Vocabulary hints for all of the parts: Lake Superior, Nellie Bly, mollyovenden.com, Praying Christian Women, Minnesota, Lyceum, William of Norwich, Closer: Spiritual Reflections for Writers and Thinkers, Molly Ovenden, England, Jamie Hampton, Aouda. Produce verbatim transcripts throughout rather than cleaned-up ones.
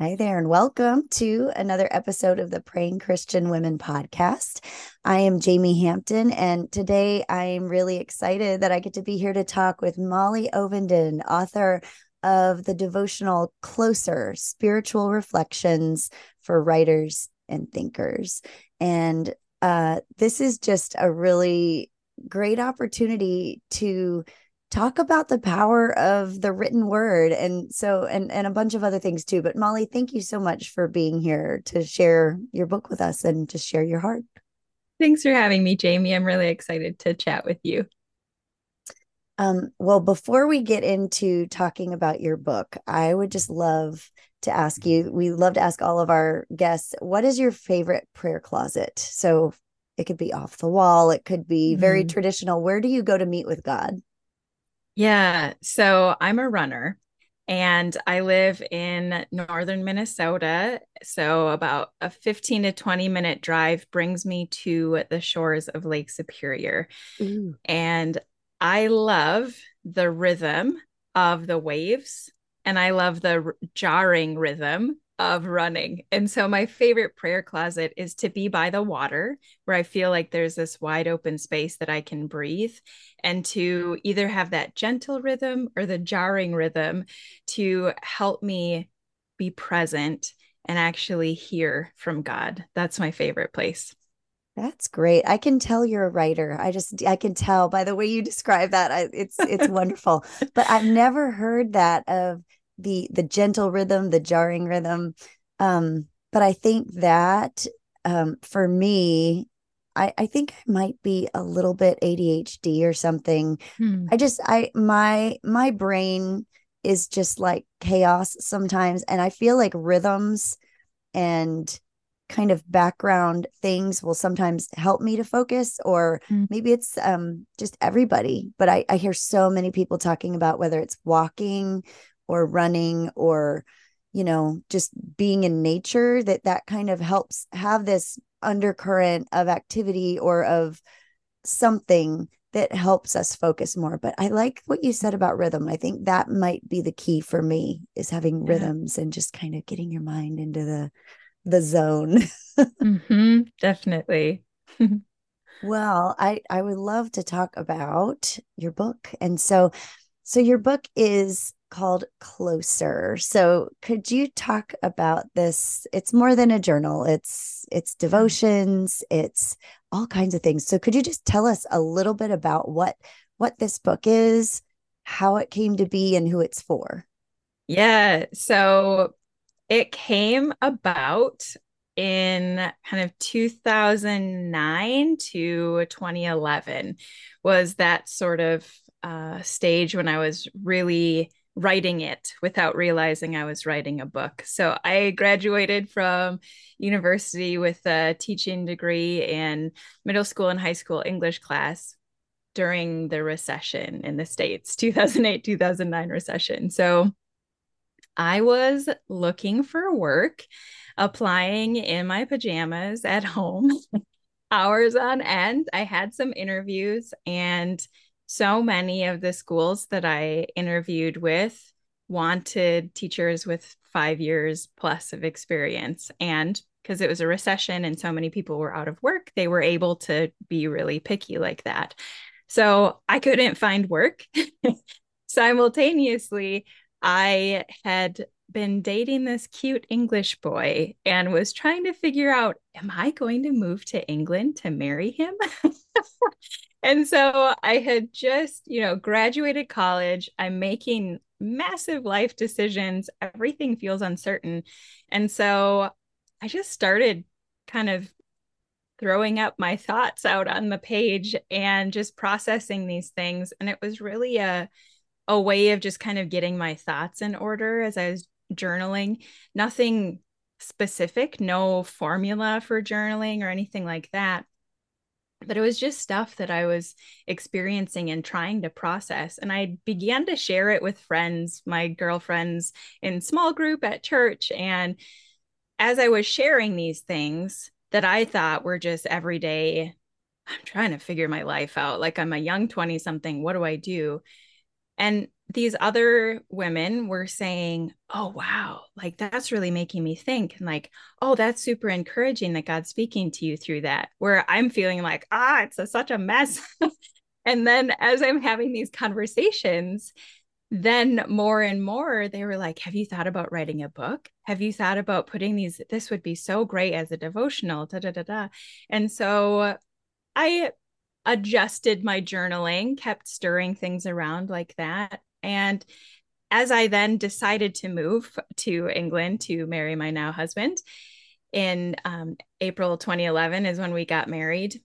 Hi there, and welcome to another episode of the Praying Christian Women podcast. I am Jamie Hampton, and today I am really excited that I get to be here to talk with Molly Ovenden, author of the devotional Closer: Spiritual Reflections for Writers and Thinkers. And uh, this is just a really great opportunity to talk about the power of the written word and so and and a bunch of other things too. But Molly, thank you so much for being here to share your book with us and to share your heart. Thanks for having me, Jamie. I'm really excited to chat with you. Um, well, before we get into talking about your book, I would just love to ask you, we love to ask all of our guests, what is your favorite prayer closet? So it could be off the wall. It could be very mm-hmm. traditional. Where do you go to meet with God? Yeah. So I'm a runner and I live in northern Minnesota. So about a fifteen to twenty minute drive brings me to the shores of Lake Superior. Ooh. And I love the rhythm of the waves and I love the r- jarring rhythm of running. And so my favorite prayer closet is to be by the water where I feel like there's this wide open space that I can breathe and to either have that gentle rhythm or the jarring rhythm to help me be present and actually hear from God. That's my favorite place. That's great. I can tell you're a writer. I just, I can tell by the way you describe that. I, it's, it's wonderful, but I've never heard that of the the gentle rhythm, the jarring rhythm. Um, but I think that um, for me, I, I think I might be a little bit A D H D or something. Hmm. I just, I, my, my brain is just like chaos sometimes. And I feel like rhythms and kind of background things will sometimes help me to focus, or hmm. maybe it's um, just everybody. But I, I hear so many people talking about whether it's walking or running or, you know, just being in nature, that that kind of helps have this undercurrent of activity or of something that helps us focus more. But I like what you said about rhythm. I think that might be the key for me, is having yeah. rhythms and just kind of getting your mind into the, the zone. mm-hmm, definitely. Well, I, I would love to talk about your book. And so, so your book is called Closer. So could you talk about this? It's more than a journal. It's, it's devotions. It's all kinds of things. So could you just tell us a little bit about what, what this book is, how it came to be, and who it's for? Yeah. So it came about in kind of two thousand nine to twenty eleven was that sort of uh, stage when I was really writing it without realizing I was writing a book. So I graduated from university with a teaching degree in middle school and high school English class during the recession in the States, two thousand eight, two thousand nine recession. So I was looking for work, applying in my pajamas at home, hours on end. I had some interviews, and so many of the schools that I interviewed with wanted teachers with five years plus of experience. And because it was a recession and so many people were out of work, they were able to be really picky like that. So I couldn't find work. Simultaneously, I had been dating this cute English boy and was trying to figure out, am I going to move to England to marry him? And so I had just, you know, graduated college. I'm making massive life decisions. Everything feels uncertain. And so I just started kind of throwing up my thoughts out on the page and just processing these things. And it was really a, a way of just kind of getting my thoughts in order as I was journaling. Nothing specific, no formula for journaling or anything like that. But it was just stuff that I was experiencing and trying to process. And I began to share it with friends, my girlfriends in small group at church. And as I was sharing these things that I thought were just everyday, I'm trying to figure my life out. Like, I'm a young twenty something. What do I do? And these other women were saying, oh, wow, like that's really making me think. And like, oh, that's super encouraging that God's speaking to you through that, where I'm feeling like, ah, it's a, such a mess. And then as I'm having these conversations, then more and more, they were like, have you thought about writing a book? Have you thought about putting these, this would be so great as a devotional, da, da, da, da. And so I adjusted my journaling, kept stirring things around like that. And as I then decided to move to England to marry my now husband in um, April twenty eleven is when we got married,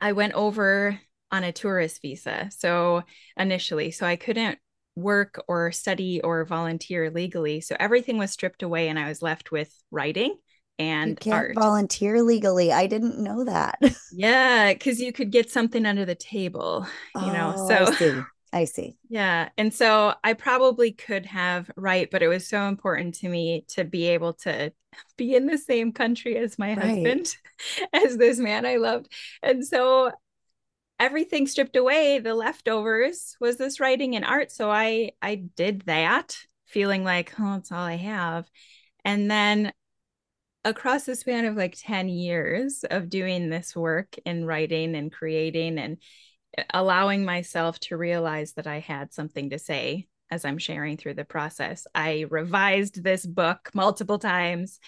I went over on a tourist visa. So initially, so I couldn't work or study or volunteer legally. So everything was stripped away and I was left with writing and you can't art. Volunteer legally. I didn't know that. Yeah. Cause you could get something under the table, you oh, know? So I see. I see. Yeah. And so I probably could have, right. But it was so important to me to be able to be in the same country as my right. husband, as this man I loved. And so everything stripped away, the leftovers was this writing and art. So I, I did that feeling like, oh, that's all I have. And then across the span of like ten years of doing this work and writing and creating and allowing myself to realize that I had something to say as I'm sharing through the process, I revised this book multiple times,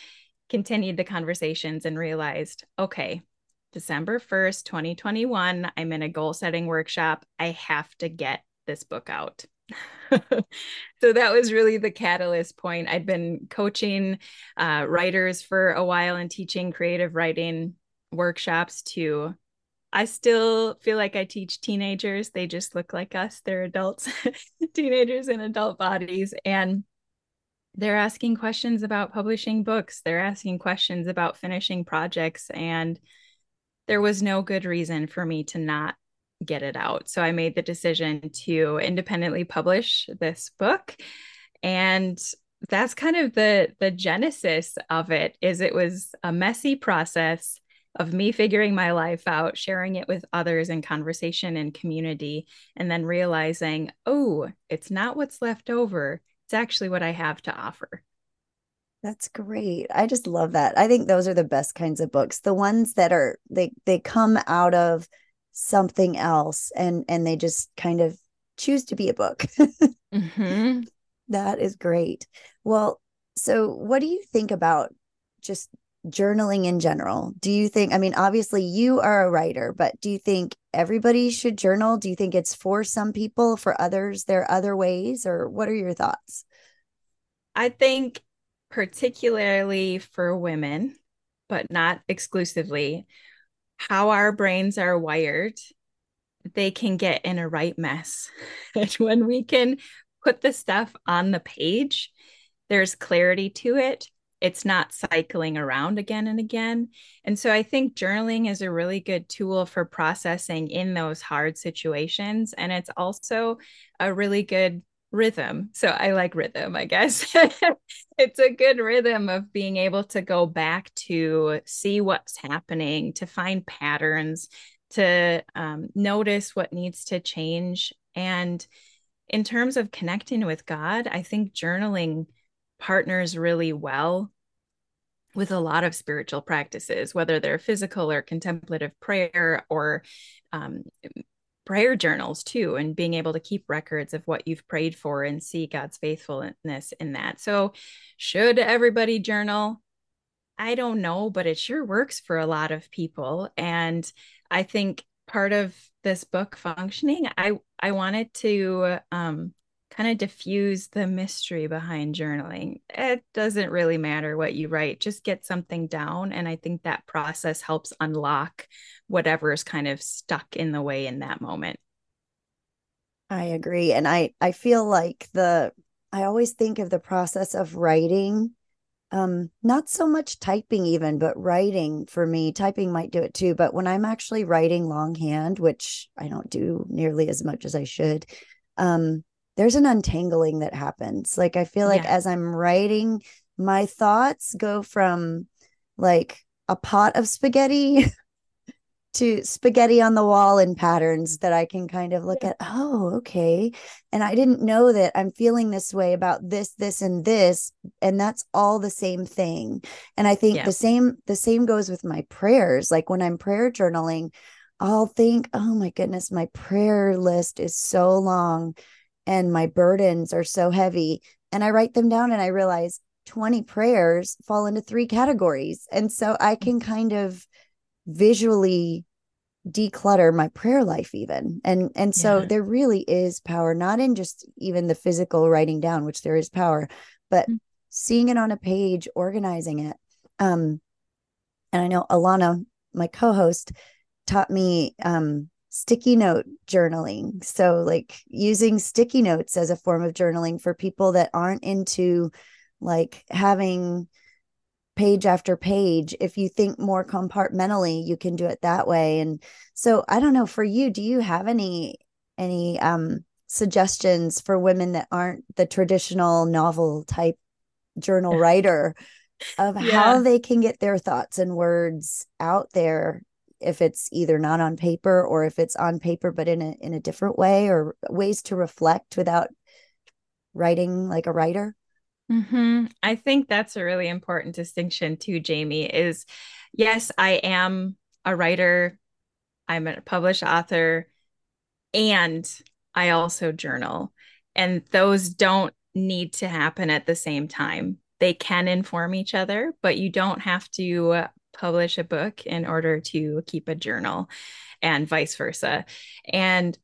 continued the conversations and realized, okay, December first, twenty twenty-one, I'm in a goal setting workshop. I have to get this book out. So that was really the catalyst point. I'd been coaching uh, writers for a while and teaching creative writing workshops too. I still feel like I teach teenagers. They just look like us. They're adults, teenagers in adult bodies. And they're asking questions about publishing books. They're asking questions about finishing projects, and there was no good reason for me to not get it out. So I made the decision to independently publish this book. And that's kind of the, the genesis of it. Is it was a messy process of me figuring my life out, sharing it with others in conversation and community, and then realizing, oh, it's not what's left over. It's actually what I have to offer. That's great. I just love that. I think those are the best kinds of books. The ones that are, they they come out of something else and, and they just kind of choose to be a book. Mm-hmm. That is great. Well, so what do you think about just journaling in general? Do you think, I mean, obviously you are a writer, but do you think everybody should journal? Do you think it's for some people, for others, there are other ways, or what are your thoughts? I think particularly for women, but not exclusively, how our brains are wired, they can get in a right mess. And when we can put the stuff on the page, there's clarity to it. It's not cycling around again and again. And so I think journaling is a really good tool for processing in those hard situations. And it's also a really good rhythm. So I like rhythm, I guess. It's a good rhythm of being able to go back to see what's happening, to find patterns, to um, notice what needs to change. And in terms of connecting with God, I think journaling partners really well with a lot of spiritual practices, whether they're physical or contemplative prayer or um prayer journals too, and being able to keep records of what you've prayed for and see God's faithfulness in that. So should everybody journal? I don't know, but it sure works for a lot of people. And I think part of this book functioning, I, I wanted to um, kind of diffuse the mystery behind journaling. It doesn't really matter what you write, just get something down. And I think that process helps unlock whatever is kind of stuck in the way in that moment. I agree. And I, I feel like the, I always think of the process of writing, um, not so much typing even, but writing for me, typing might do it too. But when I'm actually writing longhand, which I don't do nearly as much as I should, um, there's an untangling that happens. Like, I feel like yeah. as I'm writing, my thoughts go from like a pot of spaghetti to spaghetti on the wall and patterns that I can kind of look at. Oh, okay. And I didn't know that I'm feeling this way about this, this, and this, and that's all the same thing. And I think yeah. the same, the same goes with my prayers. Like when I'm prayer journaling, I'll think, oh my goodness, my prayer list is so long and my burdens are so heavy. And I write them down and I realize twenty prayers fall into three categories. And so I can kind of visually declutter my prayer life even. And, and so yeah. there really is power, not in just even the physical writing down, which there is power, but mm-hmm. seeing it on a page, organizing it. Um, and I know Alana, my co-host, taught me um, sticky note journaling. So like using sticky notes as a form of journaling for people that aren't into like having page after page. If you think more compartmentally, you can do it that way. And so I don't know, for you, do you have any, any um, suggestions for women that aren't the traditional novel type journal writer of yeah. how they can get their thoughts and words out there? If it's either not on paper or if it's on paper, but in a, in a different way, or ways to reflect without writing like a writer. Mm-hmm. I think that's a really important distinction too, Jamie, is yes, I am a writer. I'm a published author and I also journal, and those don't need to happen at the same time. They can inform each other, but you don't have to publish a book in order to keep a journal and vice versa. And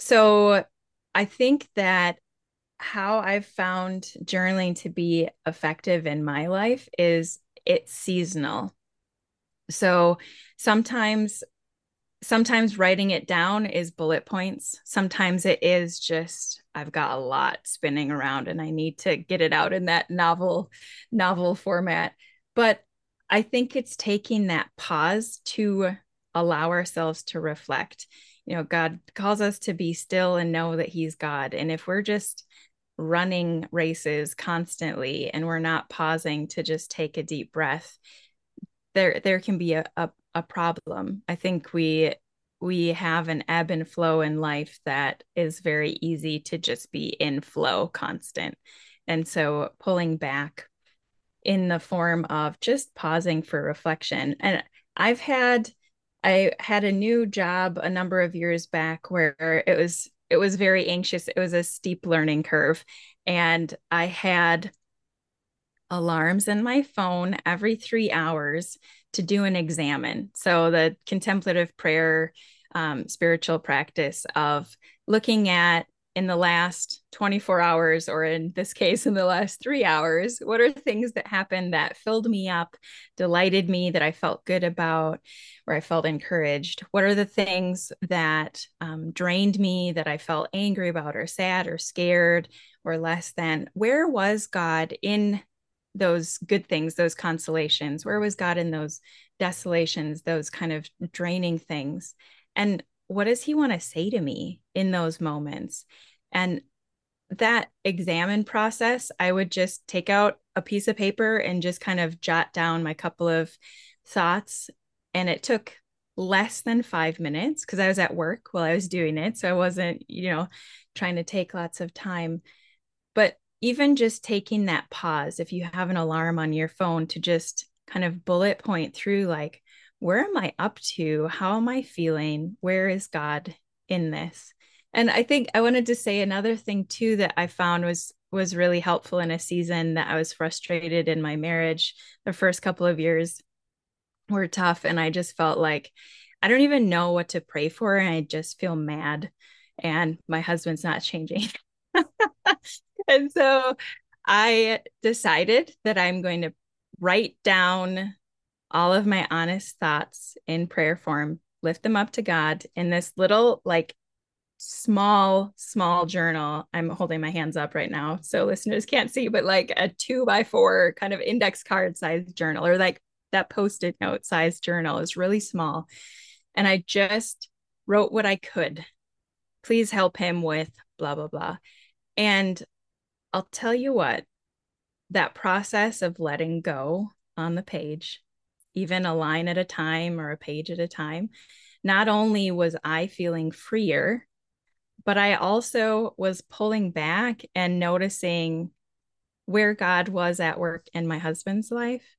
so I think that how I've found journaling to be effective in my life is it's seasonal. So sometimes, sometimes writing it down is bullet points. Sometimes it is just, I've got a lot spinning around and I need to get it out in that novel, novel format. But I think it's taking that pause to allow ourselves to reflect. You know, God calls us to be still and know that he's God. And if we're just running races constantly and we're not pausing to just take a deep breath, there, there can be a, a, a problem. I think we, we have an ebb and flow in life that is very easy to just be in flow constant. And so pulling back in the form of just pausing for reflection. And I've had, I had a new job a number of years back where it was, it was very anxious. It was a steep learning curve. And I had alarms in my phone every three hours to do an examine. So the contemplative prayer, um, spiritual practice of looking at in the last twenty-four hours, or in this case, in the last three hours, what are things that happened that filled me up, delighted me, that I felt good about, or I felt encouraged? What are the things that um, drained me, that I felt angry about or sad or scared or less than? Where was God in those good things, those consolations? Where was God in those desolations, those kind of draining things? And what does he want to say to me in those moments? And that examine process, I would just take out a piece of paper and just kind of jot down my couple of thoughts. And it took less than five minutes because I was at work while I was doing it. So I wasn't, you know, trying to take lots of time. But even just taking that pause, if you have an alarm on your phone, to just kind of bullet point through like, where am I up to? How am I feeling? Where is God in this? And I think I wanted to say another thing too, that I found was, was really helpful in a season that I was frustrated in my marriage. The first couple of years were tough. And I just felt like, I don't even know what to pray for. And I just feel mad and my husband's not changing. And so I decided that I'm going to write down all of my honest thoughts in prayer form, lift them up to God in this little, like small, small journal. I'm holding my hands up right now, so listeners can't see, but like a two by four kind of index card size journal, or like that Post-it note size journal, is really small. And I just wrote what I could. Please help him with blah, blah, blah. And I'll tell you what, that process of letting go on the page, even a line at a time or a page at a time, not only was I feeling freer, but I also was pulling back and noticing where God was at work in my husband's life.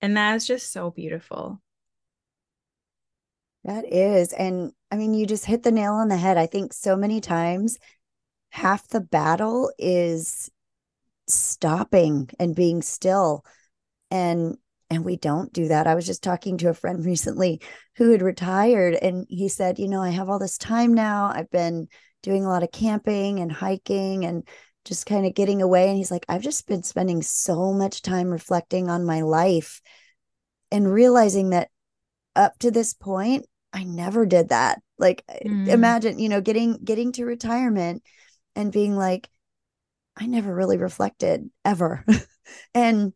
And that is just so beautiful. That is. And I mean, you just hit the nail on the head. I think so many times half the battle is stopping and being still. And and we don't do that. I was just talking to a friend recently who had retired, and he said, you know, I have all this time now. I've been doing a lot of camping and hiking and just kind of getting away. And he's like, I've just been spending so much time reflecting on my life and realizing that up to this point, I never did that. Like, mm. imagine, you know, getting, getting to retirement and being like, I never really reflected ever. And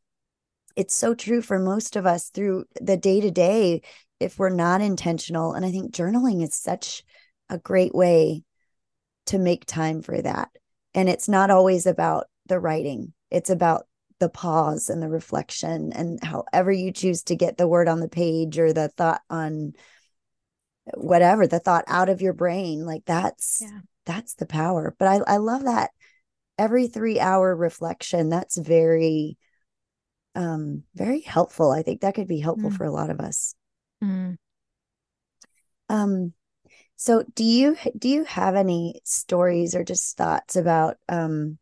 it's so true for most of us through the day to day, if we're not intentional. And I think journaling is such a great way to make time for that. And it's not always about the writing. It's about the pause and the reflection and however you choose to get the word on the page or the thought on whatever, the thought out of your brain. Like that's, yeah. that's the power. But I, I love that every three hour reflection. That's very, um, very helpful. I think that could be helpful mm. for a lot of us. Mm. Um, So do you, do you have any stories or just thoughts about um,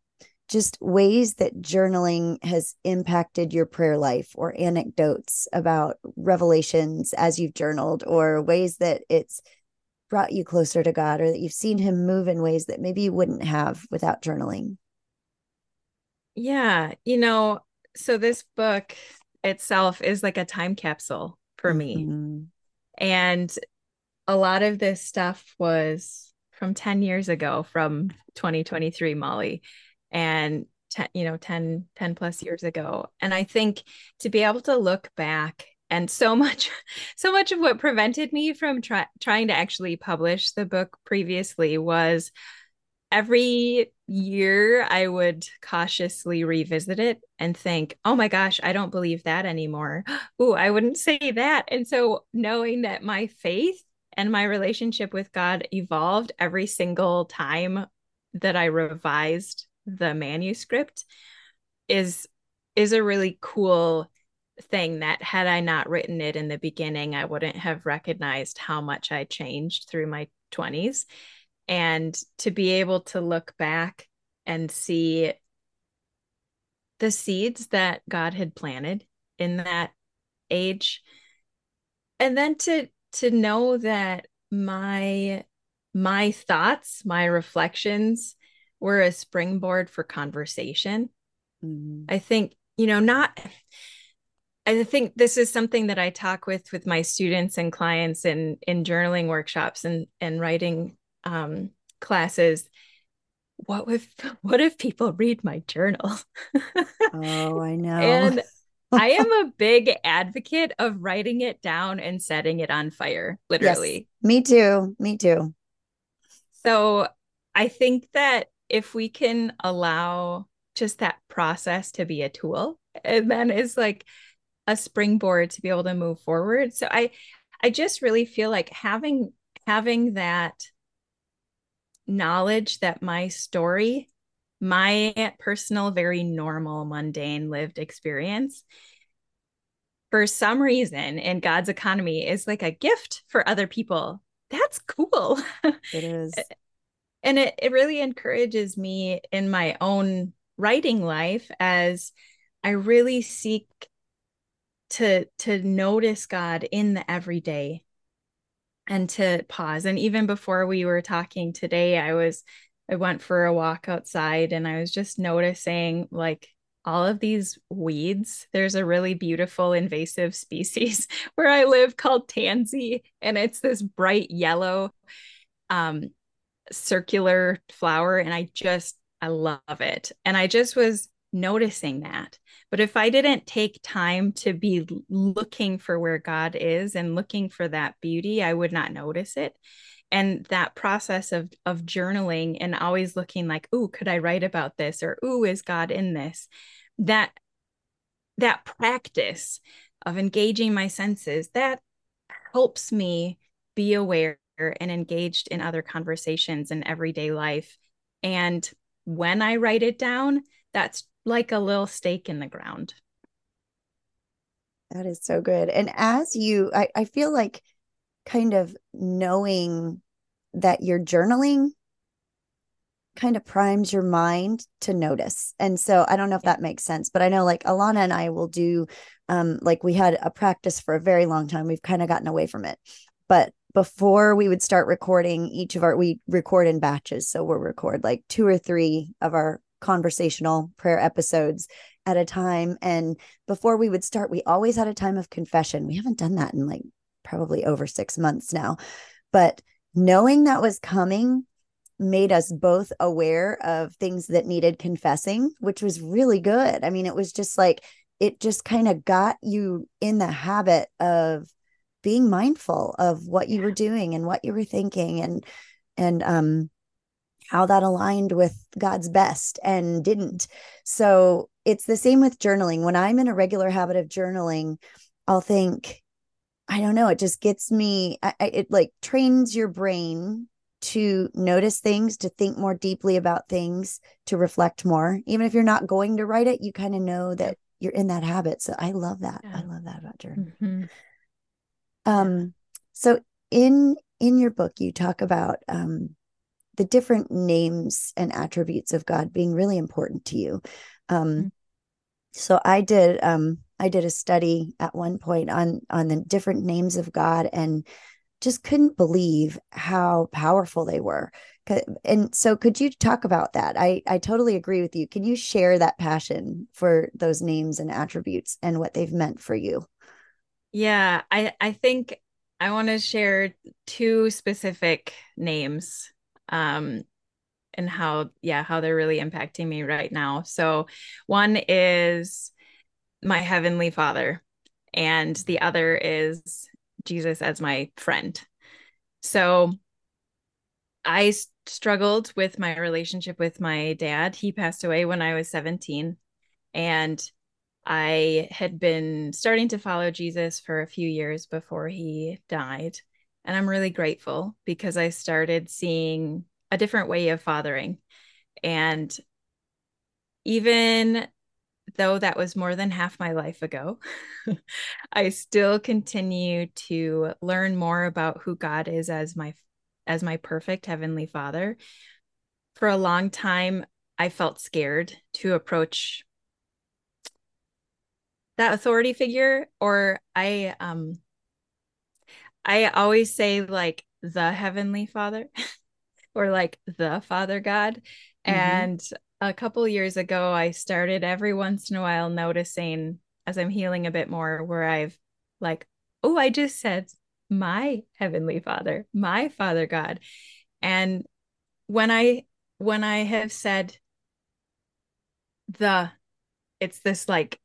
just ways that journaling has impacted your prayer life, or anecdotes about revelations as you've journaled, or ways that it's brought you closer to God, or that you've seen him move in ways that maybe you wouldn't have without journaling? Yeah. You know, so this book itself is like a time capsule for mm-hmm. me. And a lot of this stuff was from ten years ago, from twenty twenty-three, Molly, and ten, you know, ten, ten plus years ago. And I think to be able to look back, and so much, so much of what prevented me from try, trying to actually publish the book previously was every year I would cautiously revisit it and think, oh my gosh, I don't believe that anymore. Ooh, I wouldn't say that. And so knowing that my faith and my relationship with God evolved every single time that I revised the manuscript is, is a really cool thing that had I not written it in the beginning, I wouldn't have recognized how much I changed through my twenties. And to be able to look back and see the seeds that God had planted in that age. And then to to know that my, my thoughts, my reflections were a springboard for conversation. Mm-hmm. I think, you know, not, I think this is something that I talk with, with my students and clients in, in journaling workshops and, and writing um, classes. What if, what if people read my journal? Oh, I know. and, I am a big advocate of writing it down and setting it on fire, literally. Yes, me too. Me too. So I think that if we can allow just that process to be a tool, and then it's like a springboard to be able to move forward. So I, I just really feel like having, having that knowledge that my story, my personal, very normal, mundane lived experience, for some reason in God's economy, is like a gift for other people. That's cool. It is. And it, it really encourages me in my own writing life as I really seek to, to notice God in the everyday and to pause. And even before we were talking today, I was I went for a walk outside and I was just noticing like all of these weeds. There's a really beautiful invasive species where I live called tansy. And it's this bright yellow, um, circular flower. And I just, I love it. And I just was noticing that. But if I didn't take time to be looking for where God is and looking for that beauty, I would not notice it. And that process of of journaling and always looking like, ooh, could I write about this? Or, ooh, is God in this? That that practice of engaging my senses, that helps me be aware and engaged in other conversations in everyday life. And when I write it down, that's like a little stake in the ground. That is so good. And as you, I, I feel like kind of knowing that you're journaling kind of primes your mind to notice. And so I don't know if that makes sense, but I know like Alana and I will do, um, like we had a practice for a very long time. We've kind of gotten away from it, but before we would start recording each of our, we record in batches. So we'll record like two or three of our conversational prayer episodes at a time. And before we would start, we always had a time of confession. We haven't done that in like probably over six months now, but knowing that was coming made us both aware of things that needed confessing, which was really good. I mean, it was just like, it just kind of got you in the habit of being mindful of what you were doing and what you were thinking and, and, um, how that aligned with God's best and didn't. So it's the same with journaling. When I'm in a regular habit of journaling, I'll think, I don't know, it just gets me, I, it like trains your brain to notice things, to think more deeply about things, to reflect more. Even if you're not going to write it, you kind of know that you're in that habit. So I love that. Yeah. I love that about journaling. Mm-hmm. Um, so in, in your book, you talk about um, the different names and attributes of God being really important to you. Um, mm-hmm. So I did, um, I did a study at one point on, on the different names of God and just couldn't believe how powerful they were. And so could you talk about that? I, I totally agree with you. Can you share that passion for those names and attributes and what they've meant for you? Yeah, I, I think I want to share two specific names um, and how, yeah, how they're really impacting me right now. So one is my Heavenly Father, and the other is Jesus as my friend. So I struggled with my relationship with my dad. He passed away when I was seventeen, and I had been starting to follow Jesus for a few years before he died. And I'm really grateful because I started seeing a different way of fathering. And even though that was more than half my life ago, I still continue to learn more about who God is as my, as my perfect Heavenly Father. For a long time, I felt scared to approach that authority figure, or I, um, I always say like the Heavenly Father or like the Father God. Mm-hmm. And a couple years ago, I started every once in a while noticing as I'm healing a bit more where I've like, oh, I just said my Heavenly Father, my Father God. And when I, when I have said the, it's this like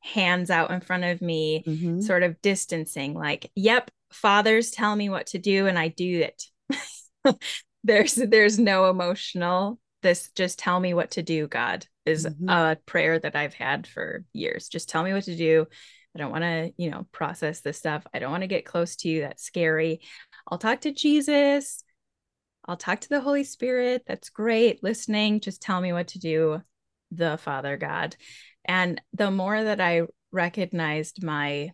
hands out in front of me, mm-hmm. sort of distancing, like, yep, fathers tell me what to do and I do it. there's, there's no emotional, this just tell me what to do, God, is mm-hmm. a prayer that I've had for years. Just tell me what to do. I don't want to, you know, process this stuff. I don't want to get close to you. That's scary. I'll talk to Jesus. I'll talk to the Holy Spirit. That's great. Listening. Just tell me what to do. The Father God. And the more that I recognized my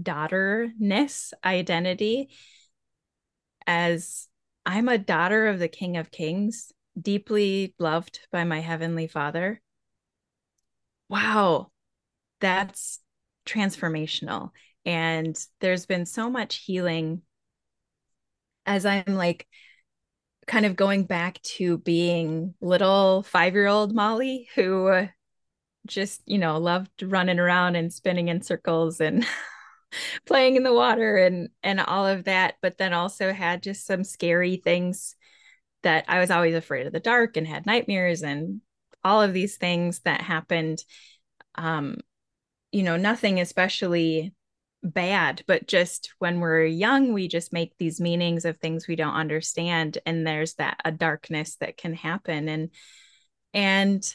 daughter-ness identity as I'm a daughter of the King of Kings, deeply loved by my Heavenly Father. Wow, that's transformational. And there's been so much healing as I'm like kind of going back to being little five-year-old Molly who just, you know, loved running around and spinning in circles and playing in the water and, and all of that. But then also had just some scary things that I was always afraid of the dark and had nightmares and all of these things that happened. Um, you know, nothing especially bad, but just when we're young, we just make these meanings of things we don't understand. And there's that a darkness that can happen. And, and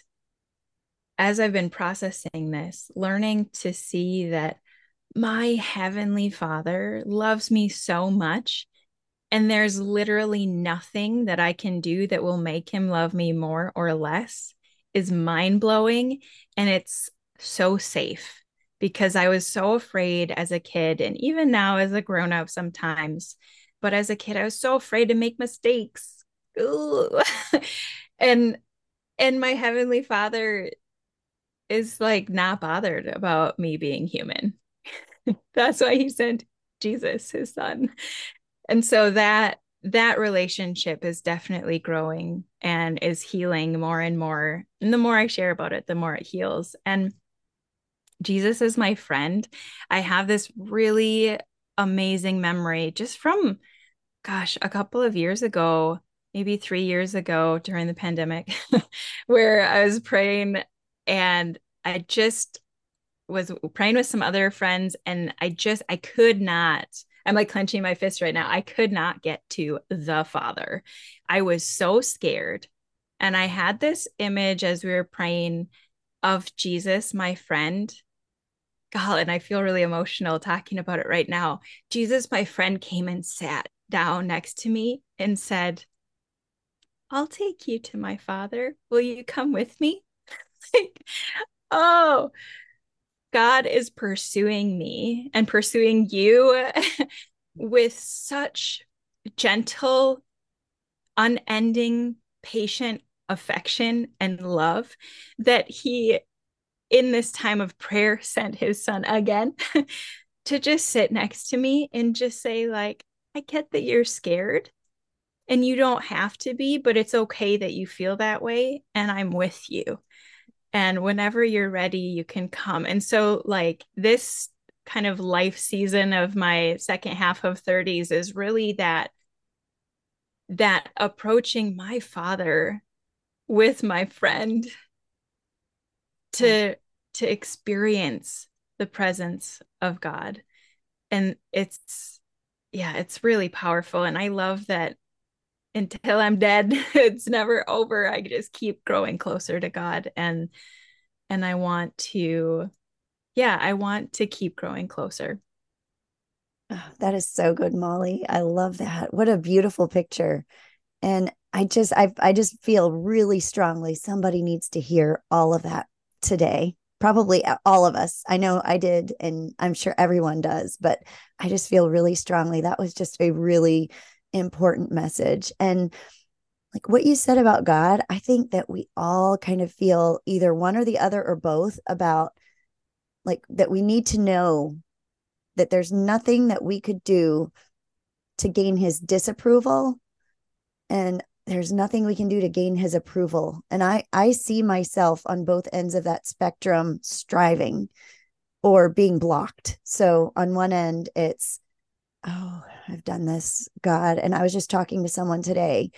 as I've been processing this, learning to see that my Heavenly Father loves me so much And there's literally nothing that I can do that will make him love me more or less is mind-blowing. And it's so safe, because I was so afraid as a kid, and even now as a grown-up sometimes, but as a kid, I was so afraid to make mistakes. and and my Heavenly Father is like not bothered about me being human. That's why he sent Jesus, his son. And so that that relationship is definitely growing and is healing more and more. And the more I share about it, the more it heals. And Jesus is my friend. I have this really amazing memory just from, gosh, a couple of years ago, maybe three years ago during the pandemic, where I was praying, and I just was praying with some other friends, and I just, I could not, I'm like clenching my fist right now. I could not get to the Father. I was so scared. And I had this image as we were praying of Jesus, my friend. God, and I feel really emotional talking about it right now. Jesus, my friend, came and sat down next to me and said, "I'll take you to my Father. Will you come with me?" Like, oh, God is pursuing me and pursuing you with such gentle, unending, patient affection and love that he, in this time of prayer, sent his son again to just sit next to me and just say, like, I get that you're scared and you don't have to be, but it's okay that you feel that way. And I'm with you. And whenever you're ready, you can come. And so like this kind of life season of my second half of thirties is really that, that approaching my Father with my friend to, to experience the presence of God. And it's, yeah, it's really powerful. And I love that until I'm dead, it's never over. I just keep growing closer to God. And, and I want to, yeah, I want to keep growing closer. Oh, that is so good, Molly. I love that. What a beautiful picture. And I just, I, I just feel really strongly somebody needs to hear all of that today. Probably all of us. I know I did, and I'm sure everyone does, but I just feel really strongly. That was just a really important message. And like what you said about God, I think that we all kind of feel either one or the other or both about like that we need to know that there's nothing that we could do to gain his disapproval, and there's nothing we can do to gain his approval. And I I see myself on both ends of that spectrum striving or being blocked. So on one end, it's, oh, I've done this, God. And I was just talking to someone today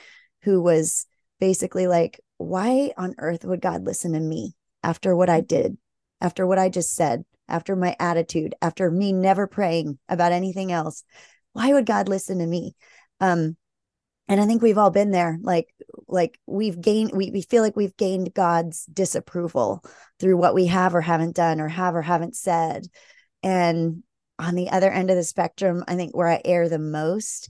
who was basically like, why on earth would God listen to me after what I did, after what I just said, after my attitude, after me never praying about anything else? Why would God listen to me? Um, and I think we've all been there. Like, like we've gained, we, we feel like we've gained God's disapproval through what we have or haven't done or have or haven't said. And on the other end of the spectrum, I think where I err the most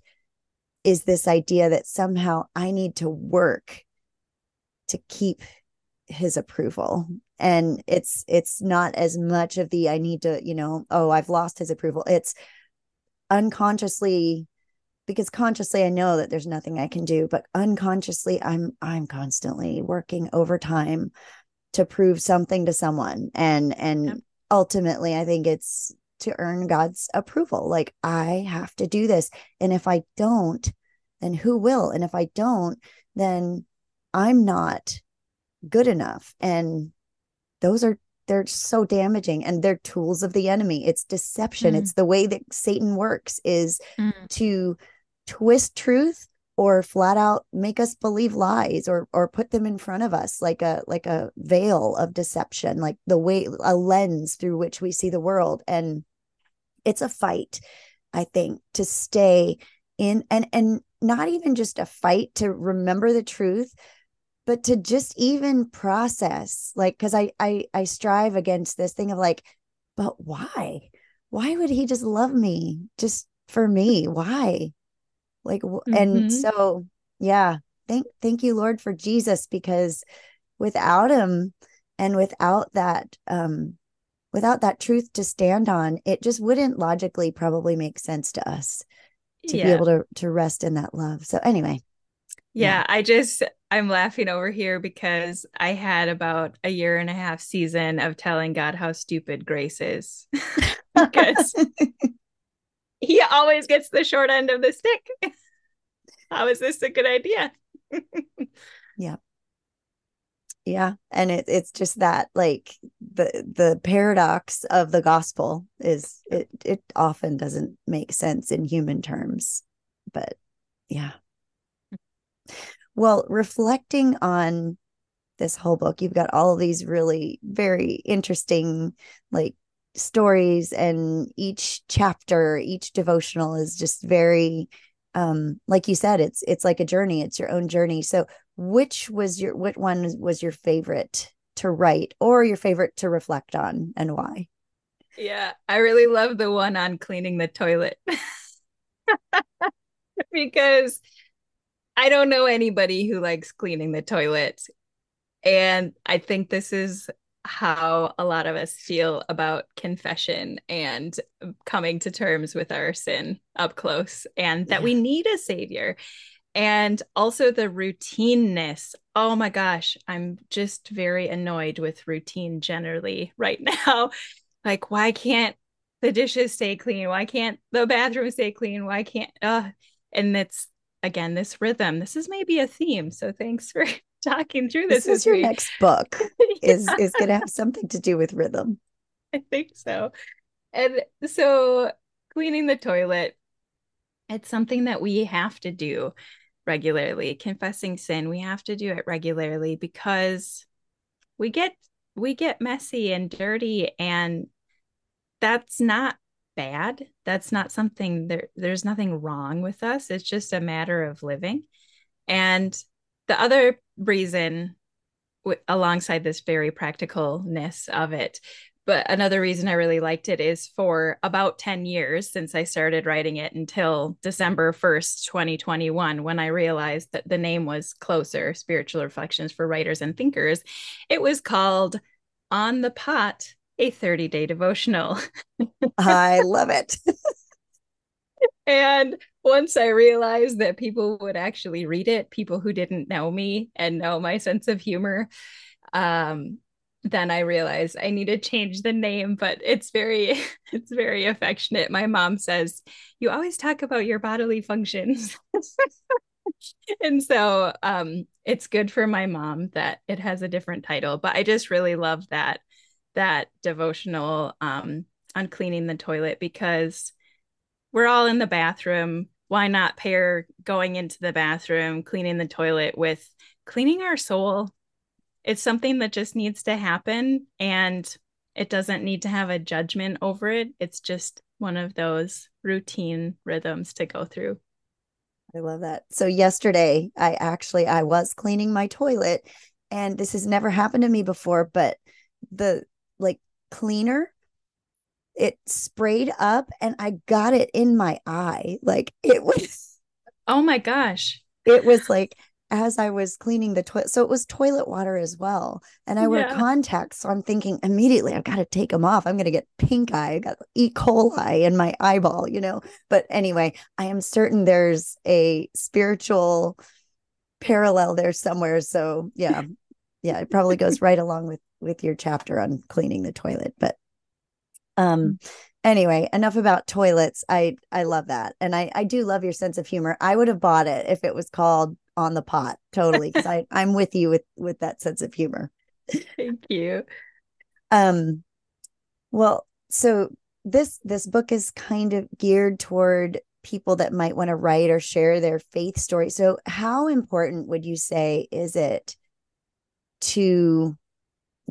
is this idea that somehow I need to work to keep his approval. And it's, it's not as much of the, I need to, you know, oh, I've lost his approval. It's unconsciously, because consciously I know that there's nothing I can do, but unconsciously I'm, I'm constantly working overtime to prove something to someone. And, and yeah. Ultimately I think it's to earn God's approval. Like, I have to do this. And if I don't, then who will? And if I don't, then I'm not good enough. And those are, they're so damaging, and they're tools of the enemy. It's deception. Mm. It's the way that Satan works, is mm. to twist truth or flat out make us believe lies, or, or put them in front of us like a, like a veil of deception, like the way, a lens through which we see the world. And it's a fight, I think, to stay in, and, and not even just a fight to remember the truth, but to just even process, like, cause I, I, I strive against this thing of like, but why, why would he just love me just for me? Why? Like, mm-hmm. and so, yeah, thank, thank you, Lord, for Jesus, because without him and without that, um, without that truth to stand on, it just wouldn't logically probably make sense to us to yeah. be able to, to rest in that love. So anyway. Yeah, yeah, I just, I'm laughing over here because I had about a year and a half season of telling God how stupid grace is because he always gets the short end of the stick. How is this a good idea? Yeah. Yeah. And it, it's just that, like, the the paradox of the gospel is it, it often doesn't make sense in human terms, but yeah. Well, reflecting on this whole book, you've got all of these really very interesting, like, stories, and each chapter, each devotional is just very, um, like you said, it's, it's like a journey. It's your own journey. So which was your, which one was your favorite to write or your favorite to reflect on, and why? Yeah. I really love the one on cleaning the toilet because I don't know anybody who likes cleaning the toilet. And I think this is how a lot of us feel about confession and coming to terms with our sin up close, and that yeah. we need a savior. And also the routineness. Oh my gosh, I'm just very annoyed with routine generally right now. Like, why can't the dishes stay clean? Why can't the bathroom stay clean? Why can't, uh, and it's, again, this rhythm, this is maybe a theme. So thanks for talking through this. This is your next book is, yeah. is going to have something to do with rhythm. I think so. And so cleaning the toilet, it's something that we have to do regularly. Confessing sin, we have to do it regularly because we get, we get messy and dirty, and that's not bad. That's not something there, there's nothing wrong with us. It's just a matter of living. And the other reason, w- alongside this very practicalness of it, but another reason I really liked it is for about ten years since I started writing it until December first, twenty twenty-one, when I realized that the name was Closer: Spiritual Reflections for Writers and Thinkers. It was called On the Pot, a thirty-day devotional. I love it. And once I realized that people would actually read it, people who didn't know me and know my sense of humor, um, then I realized I need to change the name, but it's very, it's very affectionate. My mom says, "You always talk about your bodily functions." And so um, it's good for my mom that it has a different title, but I just really love that, that devotional um, on cleaning the toilet, because we're all in the bathroom. Why not pair going into the bathroom, cleaning the toilet, with cleaning our soul? It's something that just needs to happen, and it doesn't need to have a judgment over it. It's just one of those routine rhythms to go through. I love that. So yesterday, I actually, I was cleaning my toilet, and this has never happened to me before, but the like cleaner, it sprayed up and I got it in my eye. Like, it was, oh my gosh. It was like, as I was cleaning the toilet. So it was toilet water as well. And I wear yeah. contacts. So I'm thinking immediately, I've got to take them off. I'm going to get pink eye. I got E. coli in my eyeball, you know. But anyway, I am certain there's a spiritual parallel there somewhere. So yeah, yeah, it probably goes right along with, with your chapter on cleaning the toilet. But um, anyway, enough about toilets. I, I love that. And I, I do love your sense of humor. I would have bought it if it was called On the Pot, totally, because I I'm with you with with that sense of humor. Thank you. Um, well, so this this book is kind of geared toward people that might want to write or share their faith story. So, how important would you say is it to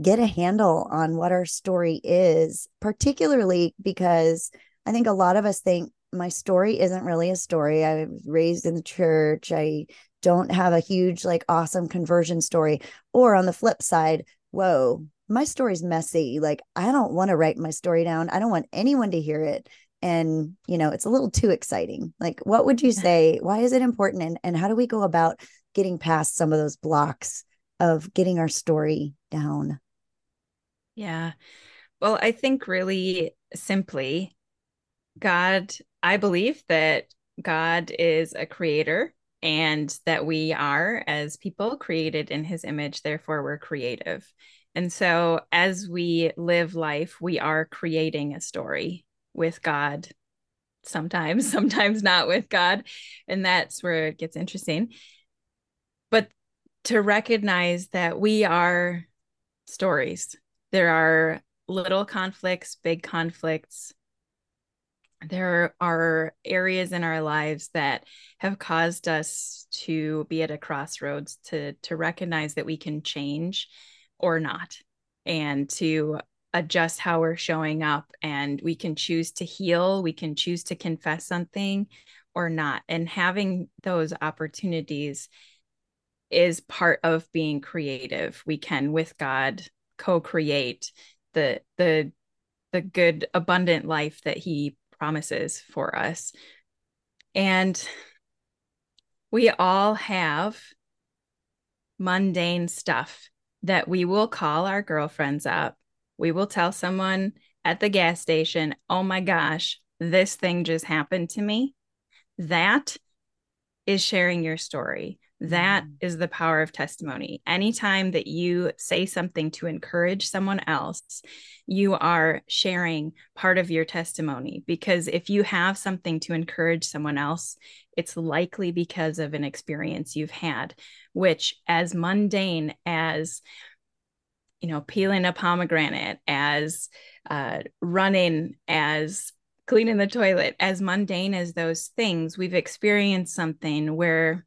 get a handle on what our story is, particularly because I think a lot of us think my story isn't really a story. I was raised in the church. I don't have a huge, like, awesome conversion story. Or on the flip side, whoa, my story's messy. Like, I don't want to write my story down. I don't want anyone to hear it. and, you know, it's a little too exciting. Like, what would you say? Why is it important? And, and how do we go about getting past some of those blocks of getting our story down? Yeah. Well, I think really simply, God, I believe that God is a creator and that we are, as people, created in his image. Therefore, we're creative. And so as we live life, we are creating a story with God, sometimes, sometimes not with God. And that's where it gets interesting. But to recognize that we are stories, there are little conflicts, big conflicts. There are areas in our lives that have caused us to be at a crossroads, to, to recognize that we can change or not, and to adjust how we're showing up. And we can choose to heal, we can choose to confess something or not. And having those opportunities is part of being creative. We can, with God, co-create the the the good, abundant life that he promises for us. And we all have mundane stuff that we will call our girlfriends up. We will tell someone at the gas station, oh my gosh, this thing just happened to me. That is sharing your story. That mm. is the power of testimony. Anytime that you say something to encourage someone else, you are sharing part of your testimony, because if you have something to encourage someone else, it's likely because of an experience you've had, which, as mundane as, you know, peeling a pomegranate, as uh, running, as cleaning the toilet, as mundane as those things, we've experienced something where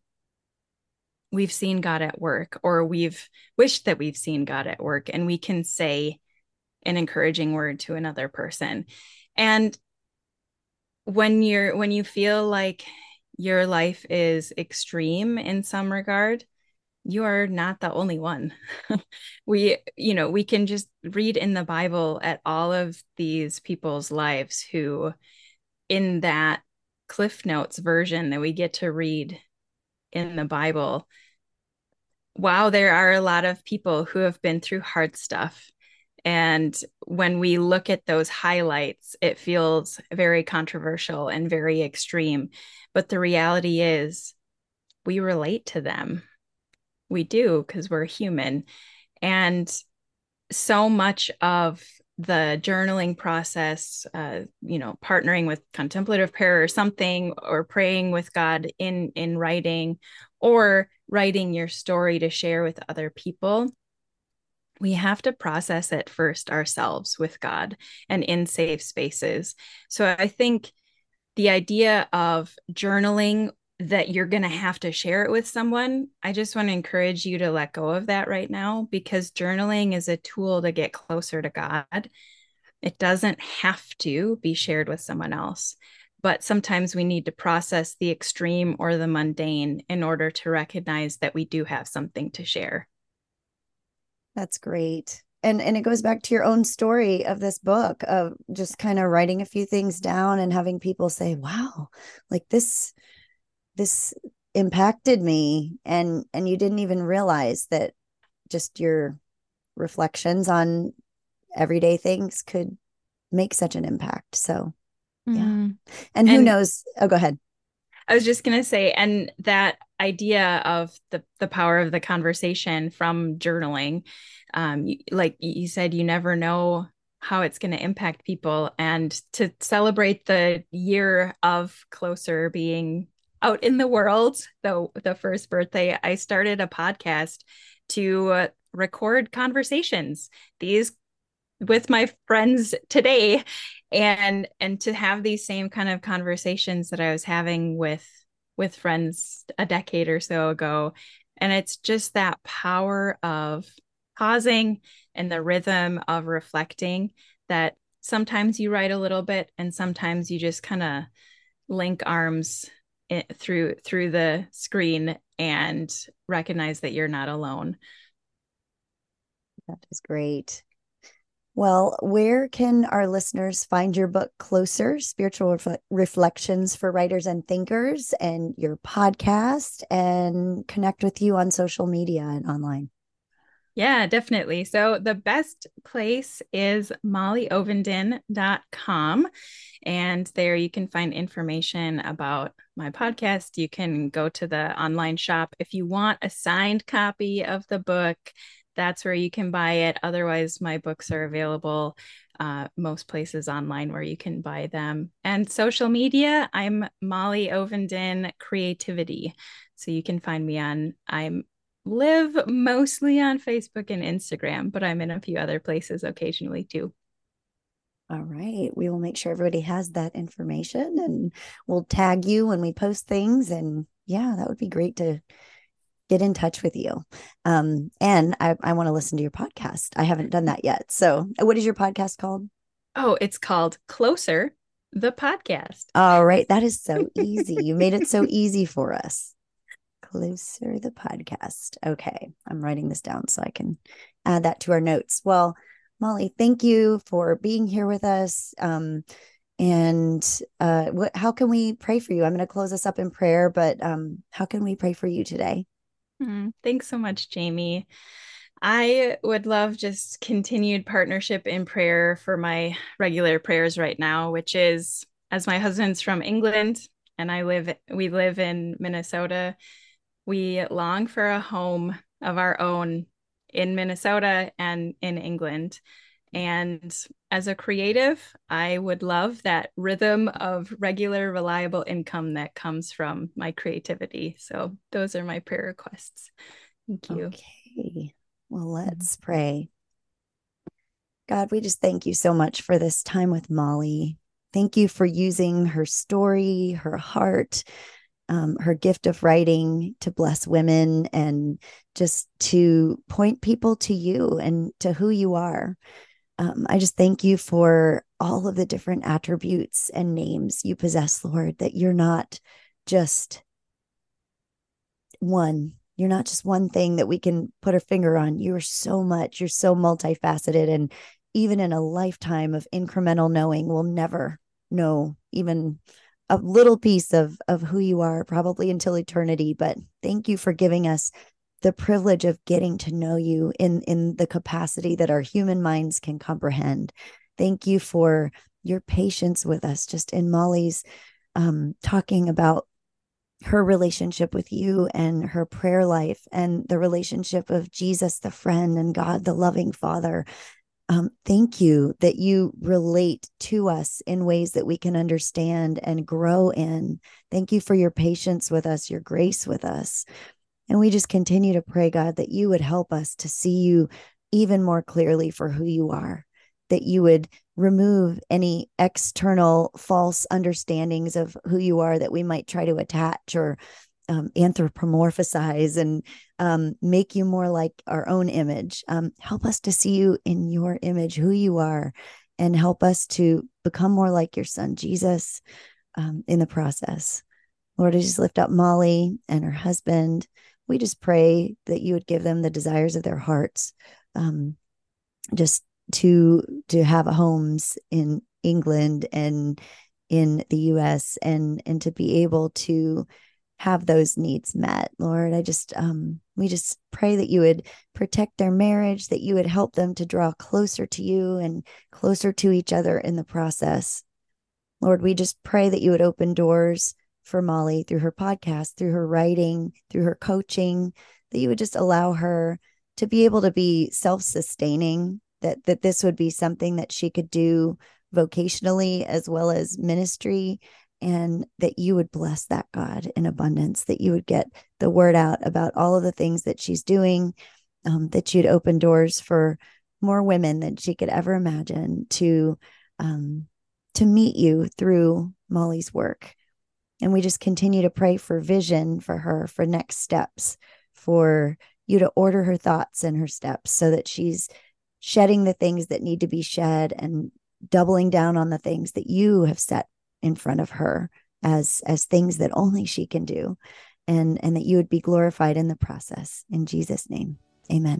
we've seen God at work, or we've wished that we've seen God at work, and we can say an encouraging word to another person. And when you're, when you feel like your life is extreme in some regard, you are not the only one. We, you know, we can just read in the Bible at all of these people's lives who, in that Cliff Notes version that we get to read in the Bible, wow, there are a lot of people who have been through hard stuff. And when we look at those highlights, it feels very controversial and very extreme. But the reality is, we relate to them. We do, because we're human. And so much of the journaling process, uh, you know, partnering with contemplative prayer or something, or praying with God in, in writing, or writing your story to share with other people, we have to process it first ourselves with God and in safe spaces. So I think the idea of journaling that you're going to have to share it with someone, I just want to encourage you to let go of that right now, because journaling is a tool to get closer to God. It doesn't have to be shared with someone else, but sometimes we need to process the extreme or the mundane in order to recognize that we do have something to share. That's great. And and it goes back to your own story of this book, of just kind of writing a few things down and having people say, wow, like this, this impacted me. And, and you didn't even realize that just your reflections on everyday things could make such an impact. So, mm-hmm. yeah. And who and, knows? Oh, go ahead. I was just going to say, and that idea of the, the power of the conversation from journaling, um, you, like you said, you never know how it's going to impact people. And to celebrate the year of Closer being out in the world, the, the first birthday, I started a podcast to uh, record conversations, these with my friends today, and and to have these same kind of conversations that I was having with with friends a decade or so ago. And it's just that power of pausing and the rhythm of reflecting, that sometimes you write a little bit and sometimes you just kind of link arms through through the screen and recognize that you're not alone. That is great. Well, where can our listeners find your book, Closer, Spiritual Refle- Reflections for Writers and Thinkers, and your podcast, and connect with you on social media and online? Yeah, definitely. So the best place is molly ovenden dot com. And there you can find information about my podcast. You can go to the online shop. If you want a signed copy of the book, that's where you can buy it. Otherwise, my books are available uh, most places online where you can buy them. And social media, I'm Molly Ovenden Creativity. So you can find me on, I'm live mostly on Facebook and Instagram, but I'm in a few other places occasionally too. All right. We will make sure everybody has that information, and we'll tag you when we post things. And yeah, that would be great to get in touch with you. Um, and I, I want to listen to your podcast. I haven't done that yet. So what is your podcast called? Oh, it's called Closer, the podcast. All right. That is so easy. You made it so easy for us. Closer, the podcast. Okay. I'm writing this down so I can add that to our notes. Well, Molly, thank you for being here with us. Um, and uh, what, how can we pray for you? I'm going to close us up in prayer, but um, how can we pray for you today? Thanks so much, Jamie. I would love just continued partnership in prayer for my regular prayers right now, which is, as my husband's from England and I live, we live in Minnesota, we long for a home of our own in Minnesota and in England. And as a creative, I would love that rhythm of regular, reliable income that comes from my creativity. So those are my prayer requests. Thank you. Okay. Well, let's pray. God, we just thank you so much for this time with Molly. Thank you for using her story, her heart, Um, her gift of writing to bless women and just to point people to you and to who you are. Um, I just thank you for all of the different attributes and names you possess, Lord, that you're not just one. You're not just one thing that we can put our finger on. You are so much. You're so multifaceted. And even in a lifetime of incremental knowing, we'll never know even a little piece of, of who you are, probably until eternity. But thank you for giving us the privilege of getting to know you in, in the capacity that our human minds can comprehend. Thank you for your patience with us, just in Molly's um, talking about her relationship with you and her prayer life and the relationship of Jesus, the friend, and God, the loving Father. Um, thank you that you relate to us in ways that we can understand and grow in. Thank you for your patience with us, your grace with us. And we just continue to pray, God, that you would help us to see you even more clearly for who you are, that you would remove any external false understandings of who you are that we might try to attach or Um, anthropomorphize and um, make you more like our own image. Um, help us to see you in your image, who you are, and help us to become more like your son, Jesus, um, in the process. Lord, I just lift up Molly and her husband. We just pray that you would give them the desires of their hearts, um, just to, to have homes in England and in the U S and, and to be able to have those needs met. Lord, I just, um, we just pray that you would protect their marriage, that you would help them to draw closer to you and closer to each other in the process. Lord, we just pray that you would open doors for Molly through her podcast, through her writing, through her coaching, that you would just allow her to be able to be self-sustaining, that, that this would be something that she could do vocationally as well as ministry. And that you would bless that, God, in abundance, that you would get the word out about all of the things that she's doing, um, that you'd open doors for more women than she could ever imagine to, um, to meet you through Molly's work. And we just continue to pray for vision for her, for next steps, for you to order her thoughts and her steps so that she's shedding the things that need to be shed and doubling down on the things that you have set in front of her as, as things that only she can do, and, and that you would be glorified in the process. In Jesus' name, amen.